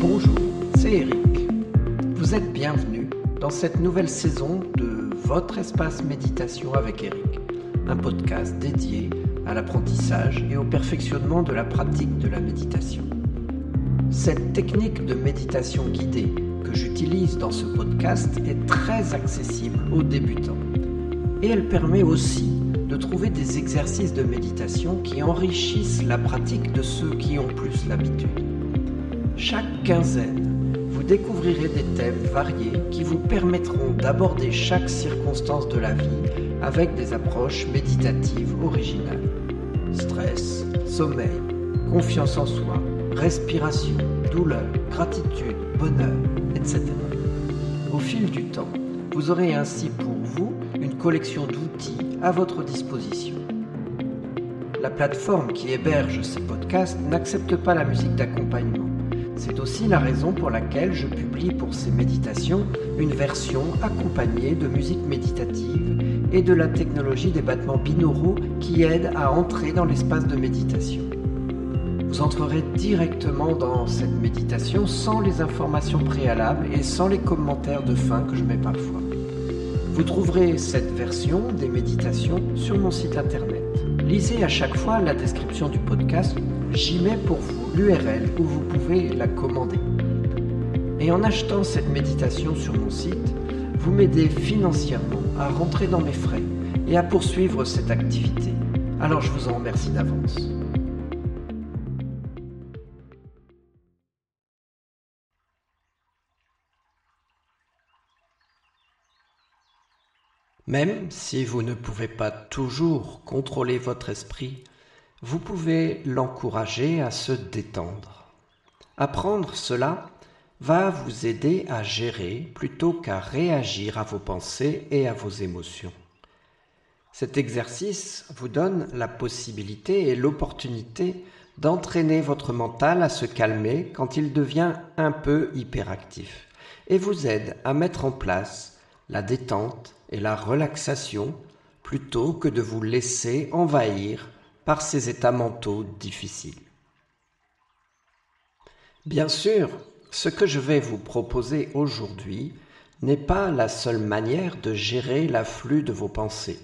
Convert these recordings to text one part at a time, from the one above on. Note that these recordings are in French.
Bonjour, c'est Éric. Vous êtes bienvenue dans cette nouvelle saison de Votre Espace Méditation avec Éric, un podcast dédié à l'apprentissage et au perfectionnement de la pratique de la méditation. Cette technique de méditation guidée que j'utilise dans ce podcast est très accessible aux débutants et elle permet aussi de trouver des exercices de méditation qui enrichissent la pratique de ceux qui ont plus l'habitude. Chaque quinzaine, vous découvrirez des thèmes variés qui vous permettront d'aborder chaque circonstance de la vie avec des approches méditatives originales. Stress, sommeil, confiance en soi, respiration, douleur, gratitude, bonheur, etc. Au fil du temps, vous aurez ainsi pour vous une collection d'outils à votre disposition. La plateforme qui héberge ces podcasts n'accepte pas la musique d'accompagnement. C'est aussi la raison pour laquelle je publie pour ces méditations une version accompagnée de musique méditative et de la technologie des battements binauraux qui aident à entrer dans l'espace de méditation. Vous entrerez directement dans cette méditation sans les informations préalables et sans les commentaires de fin que je mets parfois. Vous trouverez cette version des méditations sur mon site internet. Lisez à chaque fois la description du podcast. J'y mets pour vous l'URL où vous pouvez la commander. Et en achetant cette méditation sur mon site, vous m'aidez financièrement à rentrer dans mes frais et à poursuivre cette activité. Alors je vous en remercie d'avance. Même si vous ne pouvez pas toujours contrôler votre esprit, vous pouvez l'encourager à se détendre. Apprendre cela va vous aider à gérer plutôt qu'à réagir à vos pensées et à vos émotions. Cet exercice vous donne la possibilité et l'opportunité d'entraîner votre mental à se calmer quand il devient un peu hyperactif et vous aide à mettre en place la détente et la relaxation plutôt que de vous laisser envahir par ces états mentaux difficiles. Bien sûr, ce que je vais vous proposer aujourd'hui n'est pas la seule manière de gérer l'afflux de vos pensées.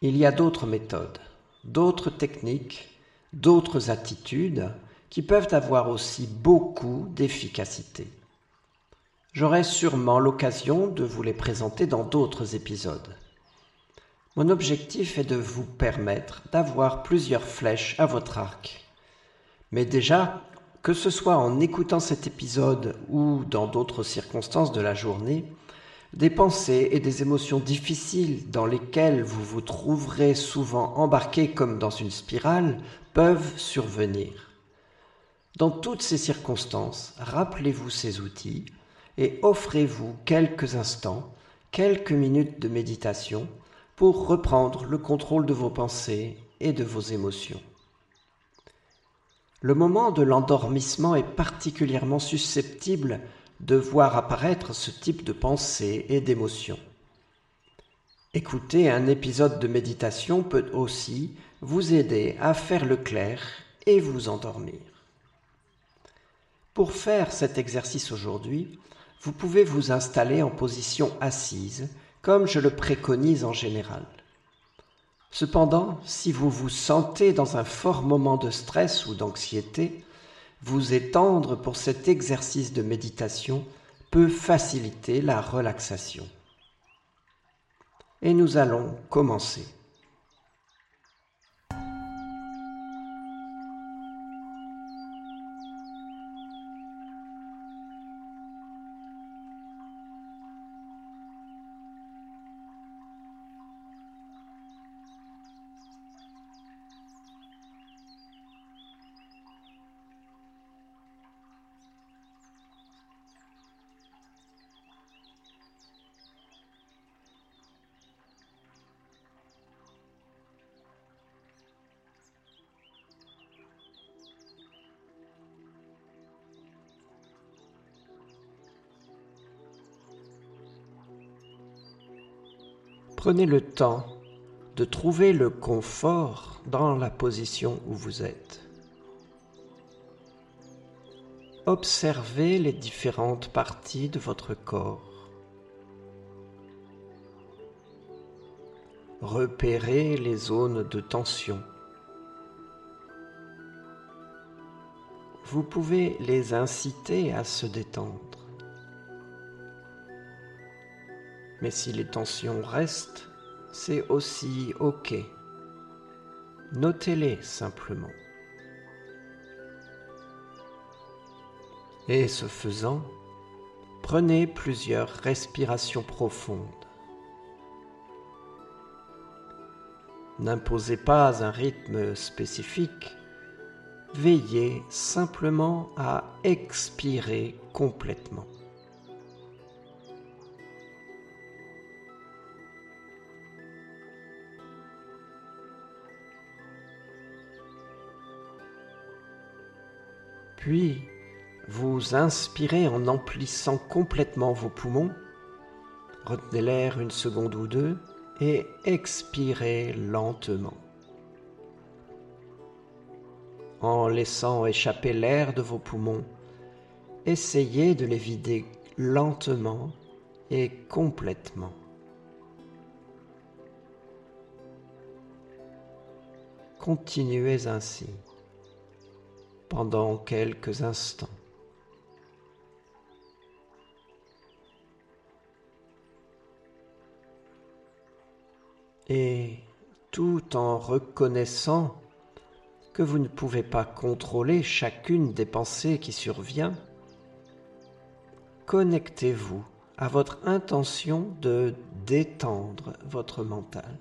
Il y a d'autres méthodes, d'autres techniques, d'autres attitudes qui peuvent avoir aussi beaucoup d'efficacité. J'aurai sûrement l'occasion de vous les présenter dans d'autres épisodes. Mon objectif est de vous permettre d'avoir plusieurs flèches à votre arc. Mais déjà, que ce soit en écoutant cet épisode ou dans d'autres circonstances de la journée, des pensées et des émotions difficiles dans lesquelles vous vous trouverez souvent embarqué comme dans une spirale peuvent survenir. Dans toutes ces circonstances, rappelez-vous ces outils et offrez-vous quelques instants, quelques minutes de méditation pour reprendre le contrôle de vos pensées et de vos émotions. Le moment de l'endormissement est particulièrement susceptible de voir apparaître ce type de pensées et d'émotions. Écouter un épisode de méditation peut aussi vous aider à faire le clair et vous endormir. Pour faire cet exercice aujourd'hui, vous pouvez vous installer en position assise comme je le préconise en général. Cependant, si vous vous sentez dans un fort moment de stress ou d'anxiété, vous étendre pour cet exercice de méditation peut faciliter la relaxation. Et nous allons commencer. Prenez le temps de trouver le confort dans la position où vous êtes. observez les différentes parties de votre corps. Repérez les zones de tension. Vous pouvez les inciter à se détendre. Mais si les tensions restent, c'est aussi OK. Notez-les simplement. Et ce faisant, prenez plusieurs respirations profondes. N'imposez pas un rythme spécifique, veillez simplement à expirer complètement. Puis, vous inspirez en emplissant complètement vos poumons, retenez l'air une seconde ou deux et expirez lentement. En laissant échapper l'air de vos poumons, essayez de les vider lentement et complètement. Continuez ainsi pendant quelques instants. Et tout en reconnaissant que vous ne pouvez pas contrôler chacune des pensées qui survient, connectez-vous à votre intention de détendre votre mental.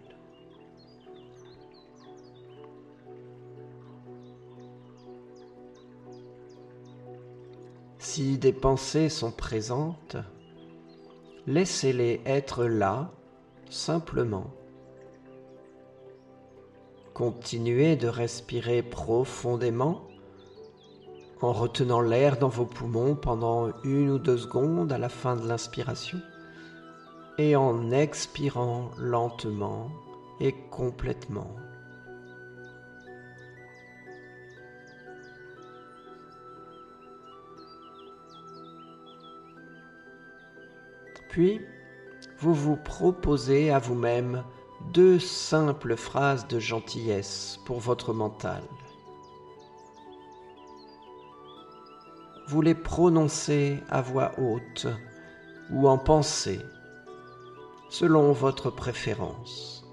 Si des pensées sont présentes, laissez-les être là, simplement. Continuez de respirer profondément en retenant l'air dans vos poumons pendant 1 ou 2 secondes à la fin de l'inspiration et en expirant lentement et complètement. Puis, vous vous proposez à vous-même 2 simples phrases de gentillesse pour votre mental. Vous les prononcez à voix haute ou en pensée, selon votre préférence.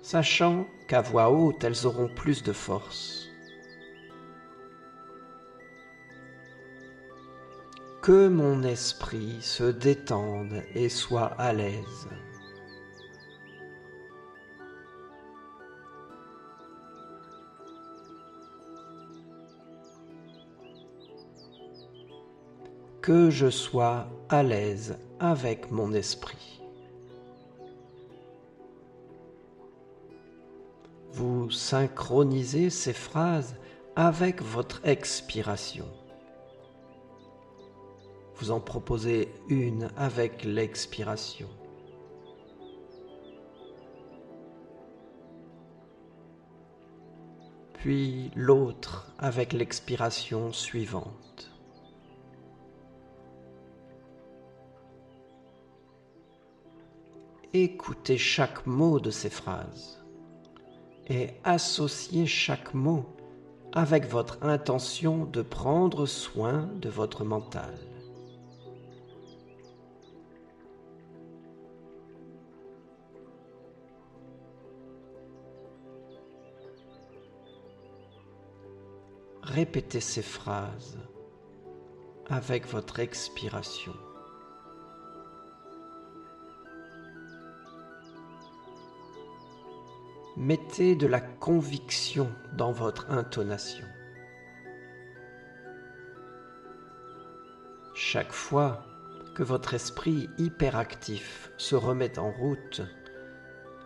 Sachant qu'à voix haute, elles auront plus de force. Que mon esprit se détende et soit à l'aise. Que je sois à l'aise avec mon esprit. Vous synchronisez ces phrases avec votre expiration. Vous en proposez une avec l'expiration. Puis l'autre avec l'expiration suivante. Écoutez chaque mot de ces phrases et associez chaque mot avec votre intention de prendre soin de votre mental. Répétez ces phrases avec votre expiration. Mettez de la conviction dans votre intonation. Chaque fois que votre esprit hyperactif se remet en route,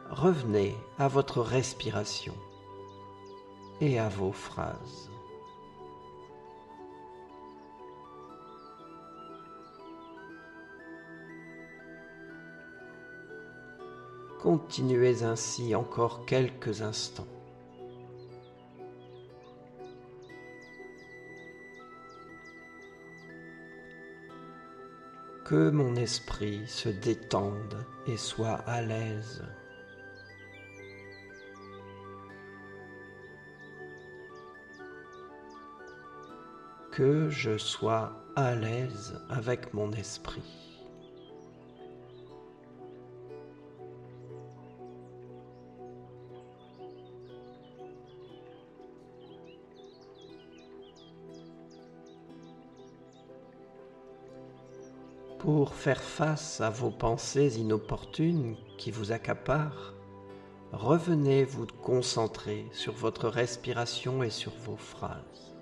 revenez à votre respiration et à vos phrases. Continuez ainsi encore quelques instants. que mon esprit se détende et soit à l'aise. Que je sois à l'aise avec mon esprit. Pour faire face à vos pensées inopportunes qui vous accaparent, revenez vous concentrer sur votre respiration et sur vos phrases.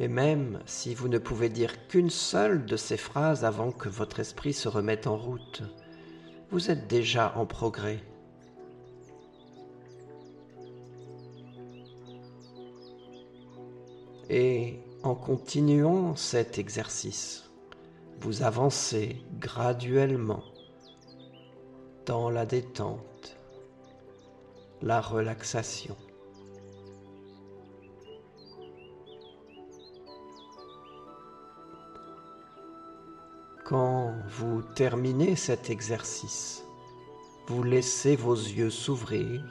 Et même si vous ne pouvez dire qu'une seule de ces phrases avant que votre esprit se remette en route, vous êtes déjà en progrès. Et en continuant cet exercice, vous avancez graduellement dans la détente, la relaxation. Quand vous terminez cet exercice, vous laissez vos yeux s'ouvrir.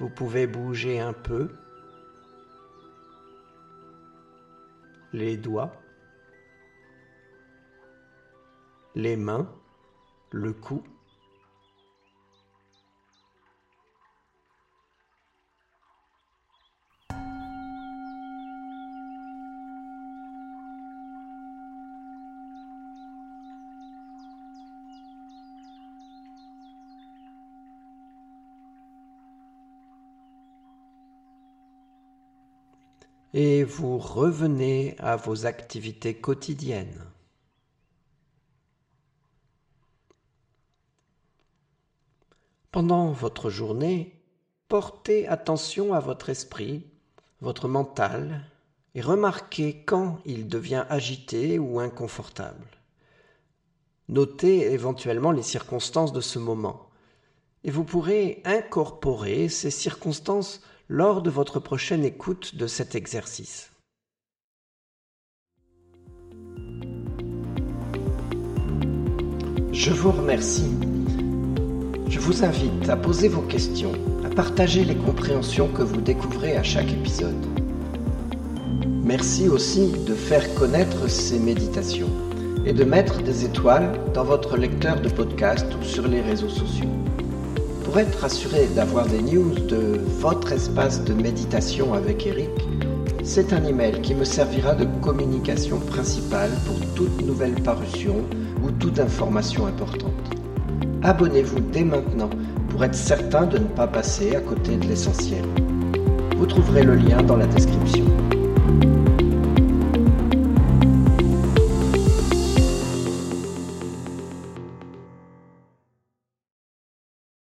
Vous pouvez bouger un peu, les doigts, les mains, le cou. Et vous revenez à vos activités quotidiennes. Pendant votre journée, portez attention à votre esprit, votre mental, et remarquez quand il devient agité ou inconfortable. Notez éventuellement les circonstances de ce moment, et vous pourrez incorporer ces circonstances lors de votre prochaine écoute de cet exercice. Je vous remercie. Je vous invite à poser vos questions, à partager les compréhensions que vous découvrez à chaque épisode. Merci aussi de faire connaître ces méditations et de mettre des étoiles dans votre lecteur de podcast ou sur les réseaux sociaux. Pour être assuré d'avoir des news de votre espace de méditation avec Éric, c'est un email qui me servira de communication principale pour toute nouvelle parution ou toute information importante. Abonnez-vous dès maintenant pour être certain de ne pas passer à côté de l'essentiel. Vous trouverez le lien dans la description.